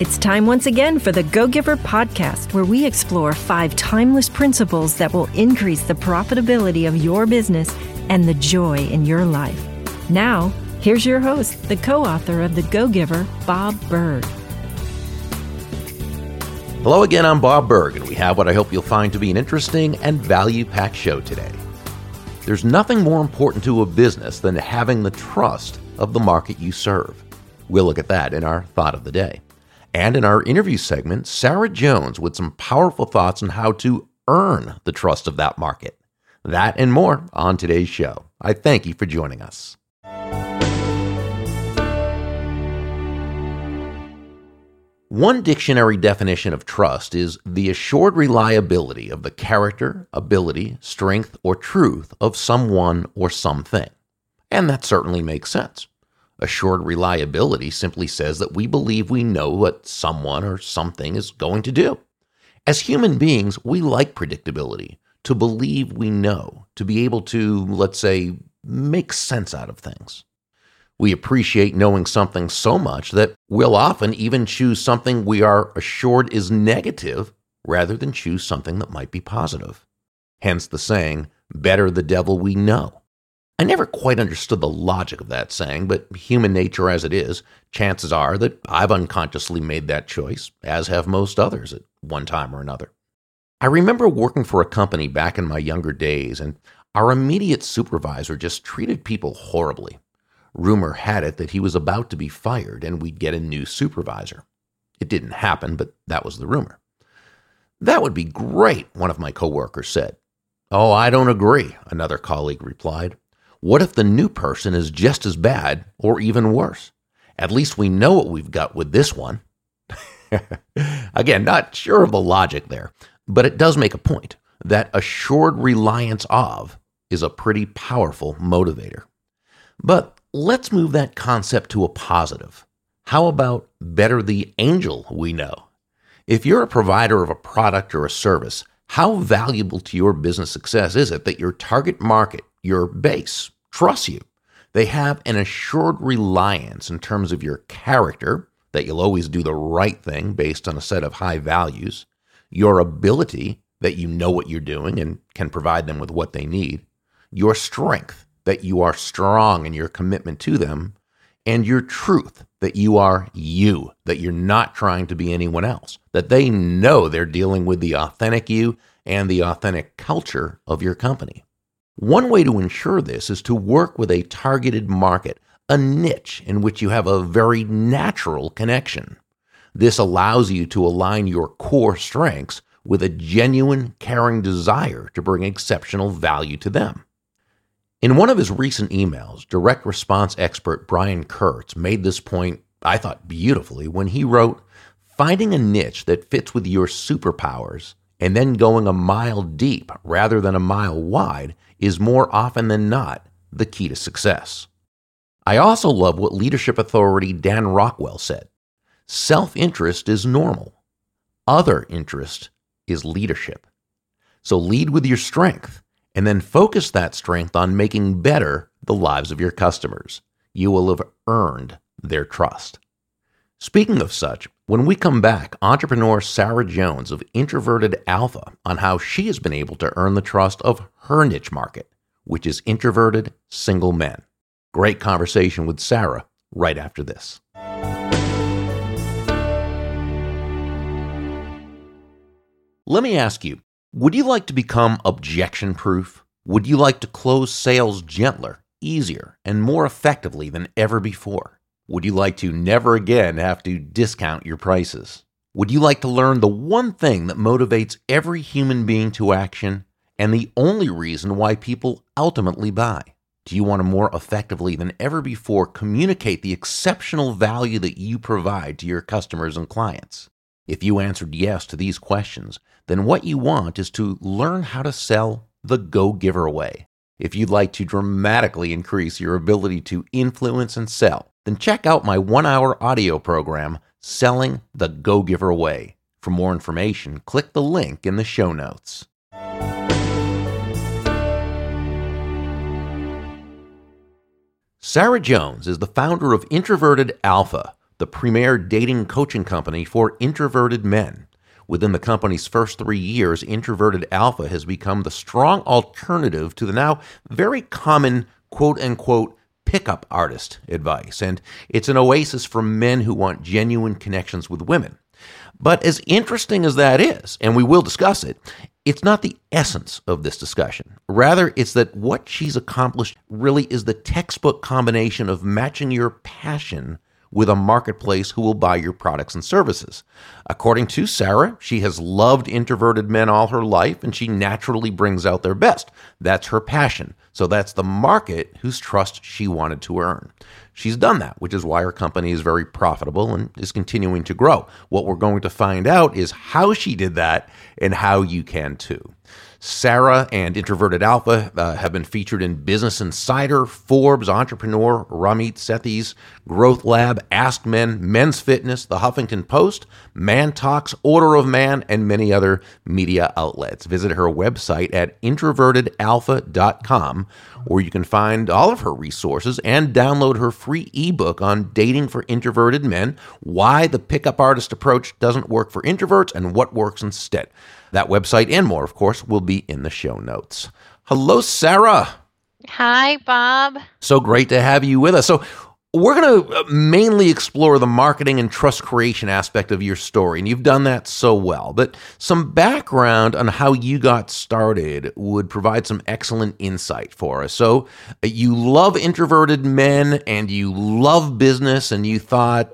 It's time once again for the Go-Giver podcast, where we explore 5 timeless principles that will increase the profitability of your business and the joy in your life. Now, here's your host, the co-author of The Go-Giver, Bob Burg. Hello again, I'm Bob Burg, and we have what I hope you'll find to be an interesting and value-packed show today. There's nothing more important to a business than having the trust of the market you serve. We'll look at that in our Thought of the Day. And in our interview segment, Sarah Jones with some powerful thoughts on how to earn the trust of that market. That and more on today's show. I thank you for joining us. One dictionary definition of trust is the assured reliability of the character, ability, strength, or truth of someone or something. And that certainly makes sense. Assured reliability simply says that we believe we know what someone or something is going to do. As human beings, we like predictability, to believe we know, to be able to, let's say, make sense out of things. We appreciate knowing something so much that we'll often even choose something we are assured is negative rather than choose something that might be positive. Hence the saying, better the devil we know. I never quite understood the logic of that saying, but human nature as it is, chances are that I've unconsciously made that choice, as have most others at one time or another. I remember working for a company back in my younger days, and our immediate supervisor just treated people horribly. Rumor had it that he was about to be fired and we'd get a new supervisor. It didn't happen, but that was the rumor. That would be great, one of my coworkers said. Oh, I don't agree, another colleague replied. What if the new person is just as bad or even worse? At least we know what we've got with this one. Again, not sure of the logic there, but it does make a point. That assured reliance of is a pretty powerful motivator. But let's move that concept to a positive. How about better the angel we know? If you're a provider of a product or a service, how valuable to your business success is it that your target market, your base, trusts you? They have an assured reliance in terms of your character, that you'll always do the right thing based on a set of high values, your ability, that you know what you're doing and can provide them with what they need, your strength, that you are strong in your commitment to them, and your truth, that you are you, that you're not trying to be anyone else, that they know they're dealing with the authentic you and the authentic culture of your company. One way to ensure this is to work with a targeted market, a niche in which you have a very natural connection. This allows you to align your core strengths with a genuine, caring desire to bring exceptional value to them. In one of his recent emails, direct response expert Brian Kurtz made this point, I thought, beautifully when he wrote, finding a niche that fits with your superpowers and then going a mile deep rather than a mile wide is more often than not the key to success. I also love what leadership authority Dan Rockwell said. Self-interest is normal. Other interest is leadership. So lead with your strength. And then focus that strength on making better the lives of your customers. You will have earned their trust. Speaking of such, when we come back, entrepreneur Sarah Jones of Introverted Alpha on how she has been able to earn the trust of her niche market, which is introverted single men. Great conversation with Sarah right after this. Let me ask you, would you like to become objection-proof? Would you like to close sales gentler, easier, and more effectively than ever before? Would you like to never again have to discount your prices? Would you like to learn the one thing that motivates every human being to action and the only reason why people ultimately buy? Do you want to more effectively than ever before communicate the exceptional value that you provide to your customers and clients? If you answered yes to these questions, then what you want is to learn how to sell the Go-Giver way. If you'd like to dramatically increase your ability to influence and sell, then check out my 1-hour audio program, Selling the Go-Giver Way. For more information, click the link in the show notes. Sarah Jones is the founder of Introverted Alpha, the premier dating coaching company for introverted men. Within the company's first 3 years, Introverted Alpha has become the strong alternative to the now very common quote-unquote pickup artist advice, and it's an oasis for men who want genuine connections with women. But as interesting as that is, and we will discuss it, it's not the essence of this discussion. Rather, it's that what she's accomplished really is the textbook combination of matching your passion with a marketplace who will buy your products and services. According to Sarah, she has loved introverted men all her life, and she naturally brings out their best. That's her passion. So that's the market whose trust she wanted to earn. She's done that, which is why her company is very profitable and is continuing to grow. What we're going to find out is how she did that and how you can too. Sarah and Introverted Alpha have been featured in Business Insider, Forbes, Entrepreneur, Ramit Sethi's Growth Lab, Ask Men, Men's Fitness, The Huffington Post, Man Talks, Order of Man, and many other media outlets. Visit her website at introvertedalpha.com, where you can find all of her resources and download her free ebook on dating for introverted men, why the pickup artist approach doesn't work for introverts and what works instead. That website and more, of course, will be in the show notes. Hello, Sarah. Hi, Bob. So great to have you with us. So we're going to mainly explore the marketing and trust creation aspect of your story, and you've done that so well. But some background on how you got started would provide some excellent insight for us. So you love introverted men, and you love business, and you thought,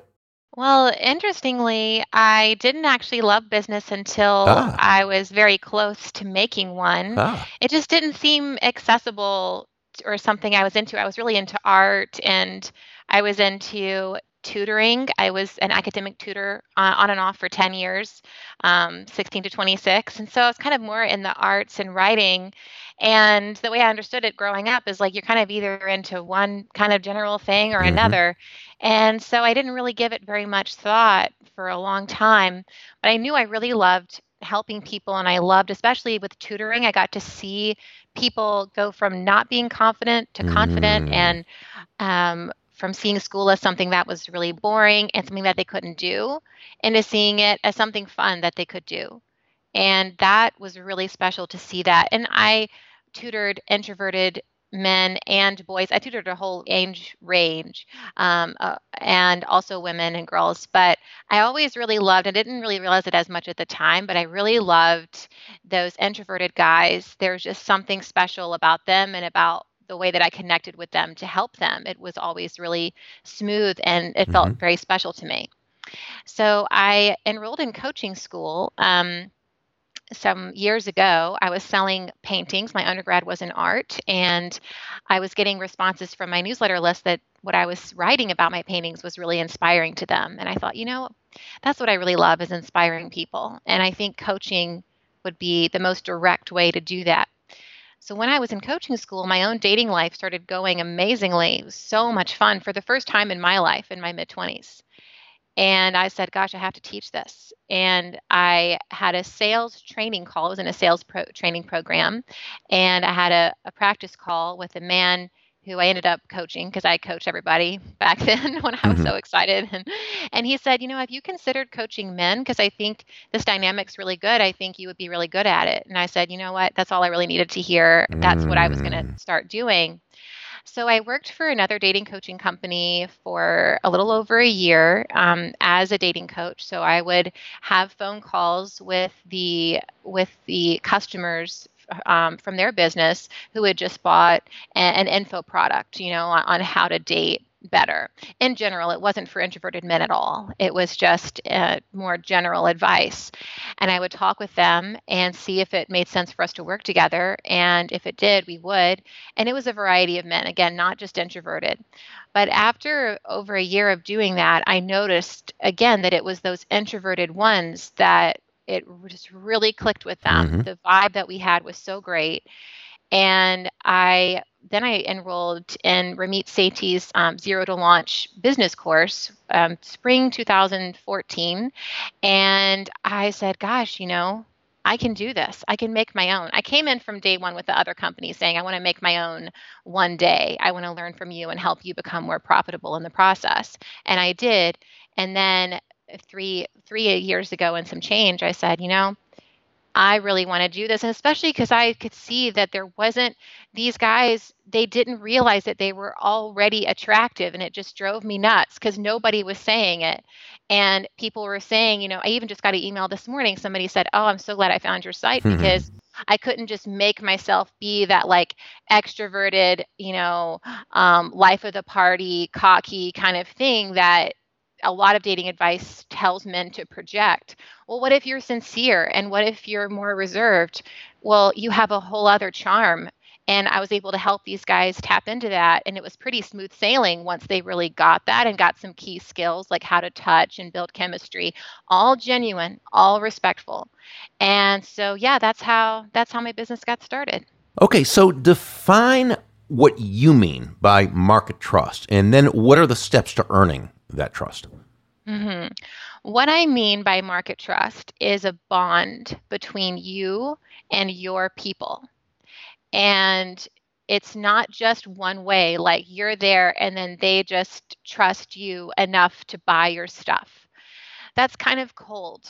well, interestingly, I didn't actually love business until I was very close to making one. It just didn't seem accessible or something I was into. I was really into art, and I was into tutoring. I was an academic tutor on and off for 10 years, 16 to 26. And so I was kind of more in the arts and writing. And the way I understood it growing up is like you're kind of either into one kind of general thing or another. And so I didn't really give it very much thought for a long time. But I knew I really loved helping people, and I loved, especially with tutoring, I got to see people go from not being confident to confident, and from seeing school as something that was really boring and something that they couldn't do, into seeing it as something fun that they could do. And that was really special to see that. And I tutored introverted men and boys. I tutored a whole age range, and also women and girls. But I always really loved, I didn't really realize it as much at the time, but I really loved those introverted guys. There's just something special about them and about the way that I connected with them to help them. It was always really smooth, and it felt very special to me. So I enrolled in coaching school. Some years ago, I was selling paintings. My undergrad was in art, and I was getting responses from my newsletter list that what I was writing about my paintings was really inspiring to them. And I thought, you know, that's what I really love, is inspiring people. And I think coaching would be the most direct way to do that. So when I was in coaching school, my own dating life started going amazingly. It was so much fun for the first time in my life in my mid-20s. And I said, gosh, I have to teach this. And I had a sales training call. I was in a sales training program. And I had a practice call with a man who I ended up coaching, because I coached everybody back then when I was so excited. And he said, you know, have you considered coaching men? Because I think this dynamic's really good. I think you would be really good at it. And I said, you know what? That's all I really needed to hear. That's what I was going to start doing. So I worked for another dating coaching company for a little over a year as a dating coach. So I would have phone calls with the customers from their business who had just bought an info product, you know, on how to date better. In general, it wasn't for introverted men at all. It was just more general advice. And I would talk with them and see if it made sense for us to work together. And if it did, we would. And it was a variety of men, again, not just introverted. But after over a year of doing that, I noticed, again, that it was those introverted ones that it just really clicked with them. The vibe that we had was so great. And I enrolled in Ramit Sethi's Zero to Launch business course, spring 2014. And I said, gosh, you know, I can do this. I can make my own. I came in from day one with the other company saying, I want to make my own one day. I want to learn from you and help you become more profitable in the process. And I did. And then three years ago and some change, I said, you know, I really want to do this, and especially because I could see that there wasn't, these guys, they didn't realize that they were already attractive, and it just drove me nuts because nobody was saying it. And people were saying, you know, I even just got an email this morning. Somebody said, oh, I'm so glad I found your site because I couldn't just make myself be that like extroverted, you know, life of the party, cocky kind of thing that a lot of dating advice tells men to project. Well, what if you're sincere? And what if you're more reserved? Well, you have a whole other charm. And I was able to help these guys tap into that. And it was pretty smooth sailing once they really got that and got some key skills like how to touch and build chemistry, all genuine, all respectful. And so, yeah, that's how my business got started. Okay. So define what you mean by market trust. And then what are the steps to earning that trust? Mm-hmm. What I mean by market trust is a bond between you and your people. And it's not just one way, like you're there and then they just trust you enough to buy your stuff. That's kind of cold.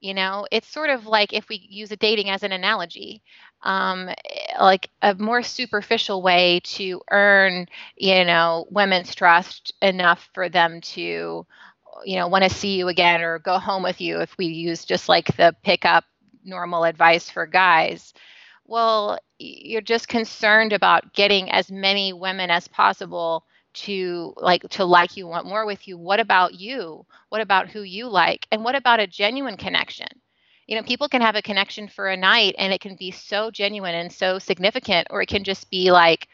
You know, it's sort of like if we use a dating as an analogy, like a more superficial way to earn, you know, women's trust enough for them to, you know, want to see you again or go home with you. If we use just like the pickup normal advice for guys, well, you're just concerned about getting as many women as possible to like you, want more with you. What about you? What about who you like? And what about a genuine connection? You know, people can have a connection for a night and it can be so genuine and so significant, or it can just be like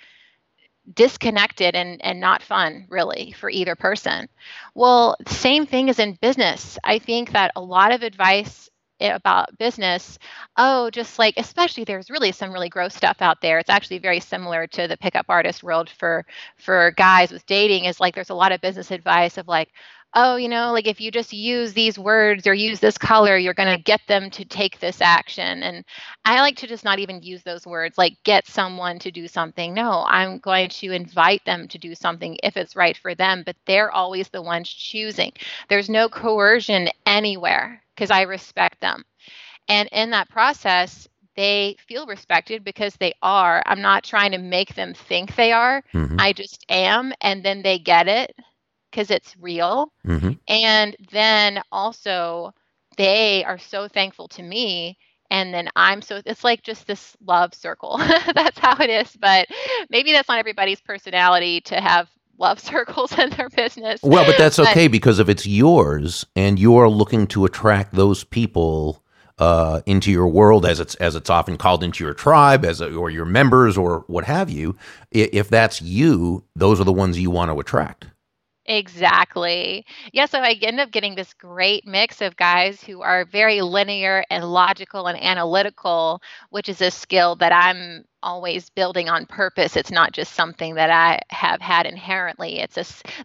disconnected and not fun really for either person. Well, same thing is in business. I think that a lot of advice about business, just like, especially there's really some really gross stuff out there. It's actually very similar to the pickup artist world for guys with dating, is like, there's a lot of business advice of like, you know, like if you just use these words or use this color, you're going to get them to take this action. And I like to just not even use those words, like get someone to do something. No, I'm going to invite them to do something if it's right for them, but they're always the ones choosing. There's no coercion anywhere because I respect them. And in that process, they feel respected because they are. I'm not trying to make them think they are. Mm-hmm. I just am. And then they get it, because it's real. Mm-hmm. And then also they are so thankful to me. And then it's like just this love circle. That's how it is. But maybe that's not everybody's personality to have love circles in their business. Well, but that's okay because if it's yours and you're looking to attract those people into your world, as it's often called, into your tribe, or your members or what have you, if that's you, those are the ones you want to attract. Exactly. Yeah. So I end up getting this great mix of guys who are very linear and logical and analytical, which is a skill that I'm always building on purpose. It's not just something that I have had inherently.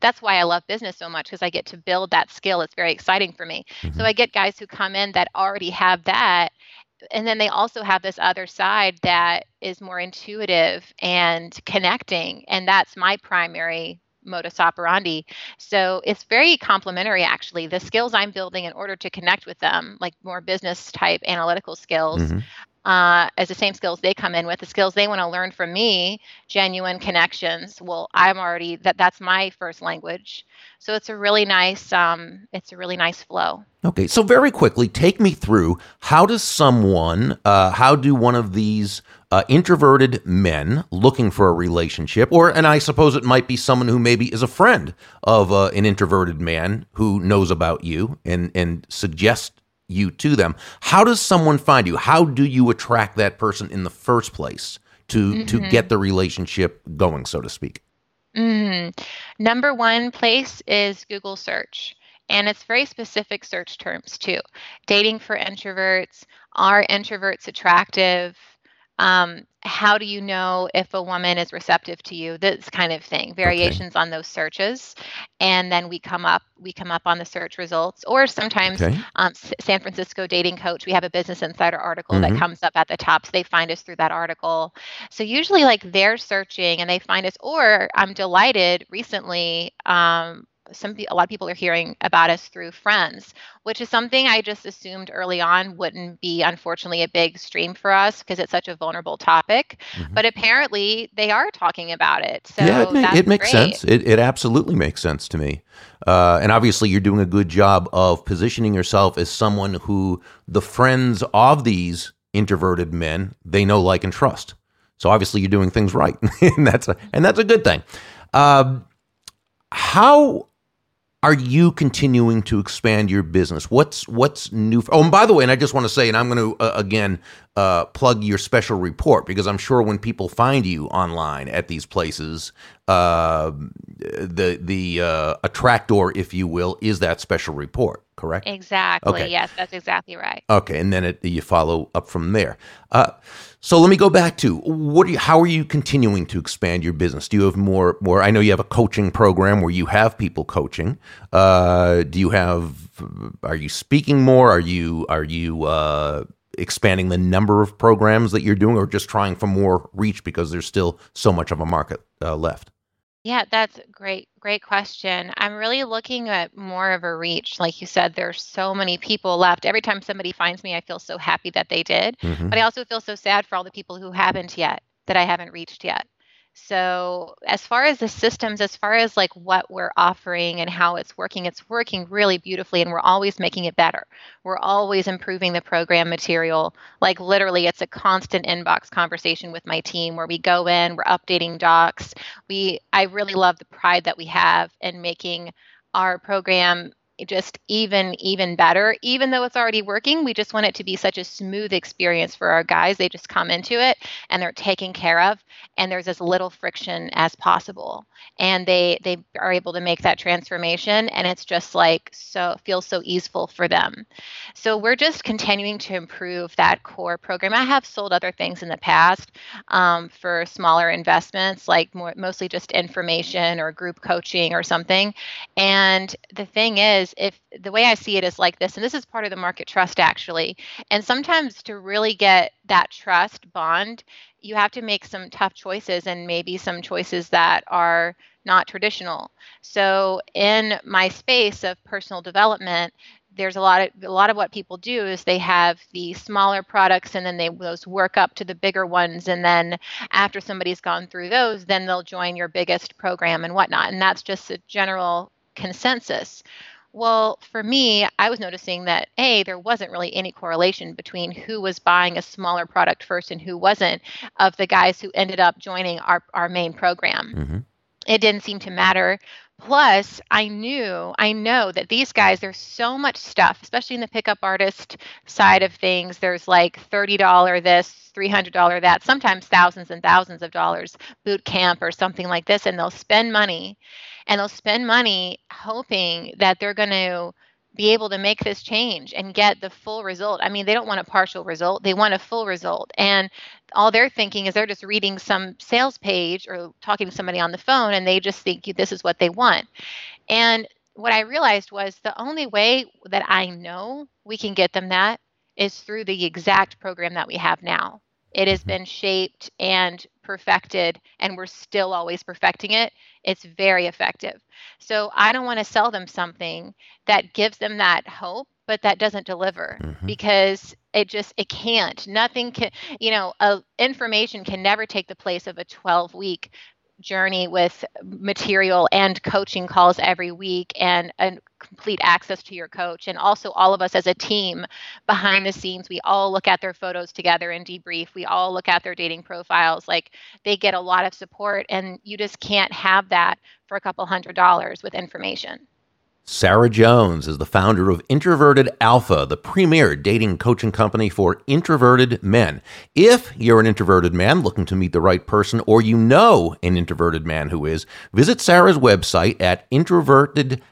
That's why I love business so much, because I get to build that skill. It's very exciting for me. So I get guys who come in that already have that. And then they also have this other side that is more intuitive and connecting. And that's my primary modus operandi. So it's very complementary, actually. The skills I'm building in order to connect with them, like more business type analytical skills, as the same skills they come in with, the skills they want to learn from me, genuine connections. Well, I'm already, that's my first language. So it's a really nice, flow. Okay. So very quickly, take me through, how do one of these introverted men looking for a relationship, and I suppose it might be someone who maybe is a friend of an introverted man who knows about you and suggests you to them. How does someone find you? How do you attract that person in the first place to get the relationship going, so to speak? Number one place is Google search. And it's very specific search terms too. Dating for introverts, are introverts attractive? How do you know if a woman is receptive to you? This kind of thing, variations on those searches. And then we come up on the search results, or sometimes San Francisco Dating Coach, we have a Business Insider article that comes up at the top. So they find us through that article. So usually like they're searching and they find us, or I'm delighted recently, a lot of people are hearing about us through friends, which is something I just assumed early on wouldn't be, unfortunately, a big stream for us because it's such a vulnerable topic. Mm-hmm. But apparently they are talking about it. So yeah, it makes sense. It absolutely makes sense to me. And obviously you're doing a good job of positioning yourself as someone who the friends of these introverted men, they know, like, and trust. So obviously you're doing things right. and that's a good thing. How are you continuing to expand your business? What's new? Oh, and by the way, and I just want to say, and I'm going to, again, plug your special report, because I'm sure when people find you online at these places, the attractor, if you will, is that special report, correct? Exactly. Okay. Yes, that's exactly right. Okay, and then you follow up from there. So let me go back to how are you continuing to expand your business? Do you have more? I know you have a coaching program where you have people coaching. Are you speaking more? Are you expanding the number of programs that you're doing, or just trying for more reach because there's still so much of a market left? Yeah, that's great question. I'm really looking at more of a reach. Like you said, there's so many people left. Every time somebody finds me, I feel so happy that they did. Mm-hmm. But I also feel so sad for all the people who haven't yet, that I haven't reached yet. So as far as the systems, as far as like what we're offering and how it's working really beautifully. And we're always making it better. We're always improving the program material. Like literally, it's a constant inbox conversation with my team where we go in, we're updating docs. I really love the pride that we have in making our program just even better. Even though it's already working, we just want it to be such a smooth experience for our guys. They just come into it and they're taken care of, and there's as little friction as possible. And they are able to make that transformation, and it's just like, so feels so easeful for them. So we're just continuing to improve that core program. I have sold other things in the past for smaller investments, like mostly just information or group coaching or something. And the thing is, if the way I see it is like this, and this is part of the market trust actually, and sometimes to really get that trust bond, you have to make some tough choices, and maybe some choices that are not traditional. So in my space of personal development, there's a lot of what people do is they have the smaller products, and then those work up to the bigger ones. And then after somebody's gone through those, then they'll join your biggest program and whatnot. And that's just a general consensus. Well, for me, I was noticing that, A, there wasn't really any correlation between who was buying a smaller product first and who wasn't of the guys who ended up joining our main program. Mm-hmm. It didn't seem to matter. Plus, I know that these guys, there's so much stuff, especially in the pickup artist side of things. There's like $30 this, $300 that, sometimes thousands and thousands of dollars, boot camp or something like this, and they'll spend money. And they'll spend money hoping that they're going to be able to make this change and get the full result. I mean, they don't want a partial result. They want a full result. And all they're thinking is they're just reading some sales page or talking to somebody on the phone, and they just think this is what they want. And what I realized was the only way that I know we can get them that is through the exact program that we have now. It has been shaped and perfected, and we're still always perfecting it. It's very effective. So I don't want to sell them something that gives them that hope, but that doesn't deliver, mm-hmm. because it can't. Nothing can, information can never take the place of a 12-week journey with material and coaching calls every week and complete access to your coach. And also all of us as a team behind the scenes, we all look at their photos together and debrief. We all look at their dating profiles. Like, they get a lot of support, and you just can't have that for a couple $100 with information. Sarah Jones is the founder of Introverted Alpha, the premier dating coaching company for introverted men. If you're an introverted man looking to meet the right person, or you know an introverted man who is, visit Sarah's website at introvertedalpha.com,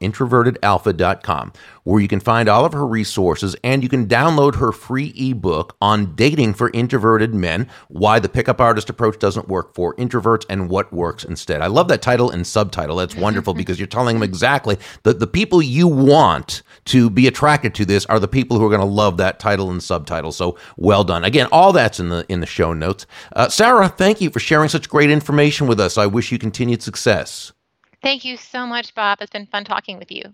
introvertedalpha.com, where you can find all of her resources, and you can download her free ebook on dating for introverted men, why the pickup artist approach doesn't work for introverts and what works instead. I love that title and subtitle. That's wonderful, because you're telling them exactly that the people you want to be attracted to this are the people who are going to love that title and subtitle. So well done. Again, all that's in the show notes. Sarah, thank you for sharing such great information with us. I wish you continued success. Thank you so much, Bob. It's been fun talking with you.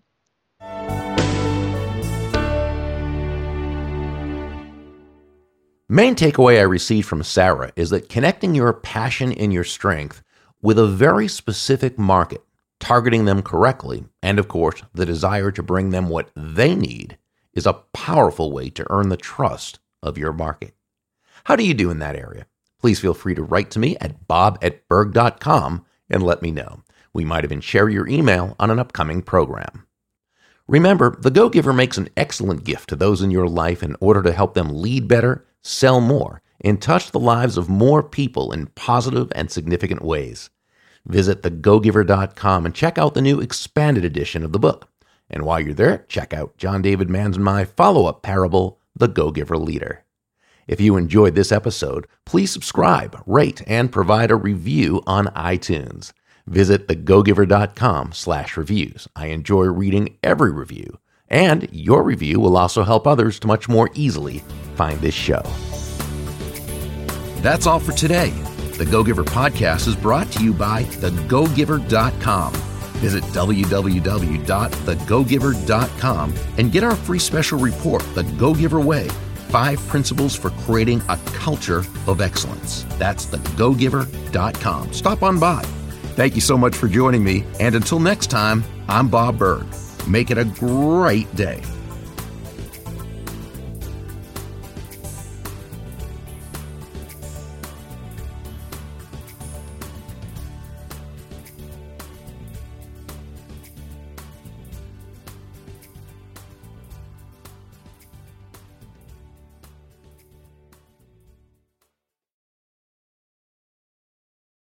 Main takeaway I received from Sarah is that connecting your passion and your strength with a very specific market, targeting them correctly, and of course, the desire to bring them what they need is a powerful way to earn the trust of your market. How do you do in that area? Please feel free to write to me at bob@burg.com and let me know. We might even share your email on an upcoming program. Remember, the Go-Giver makes an excellent gift to those in your life in order to help them lead better, sell more, and touch the lives of more people in positive and significant ways. Visit thegogiver.com and check out the new expanded edition of the book. And while you're there, check out John David Mann's and my follow-up parable, The Go-Giver Leader. If you enjoyed this episode, please subscribe, rate, and provide a review on iTunes. Visit thegogiver.com/reviews. I enjoy reading every review, and your review will also help others to much more easily find this show. That's all for today. The Go-Giver Podcast is brought to you by thegogiver.com. Visit www.thegogiver.com and get our free special report, The Go-Giver Way, 5 Principles for Creating a Culture of Excellence. That's thegogiver.com. Stop on by. Thank you so much for joining me, and until next time, I'm Bob Burg. Make it a great day.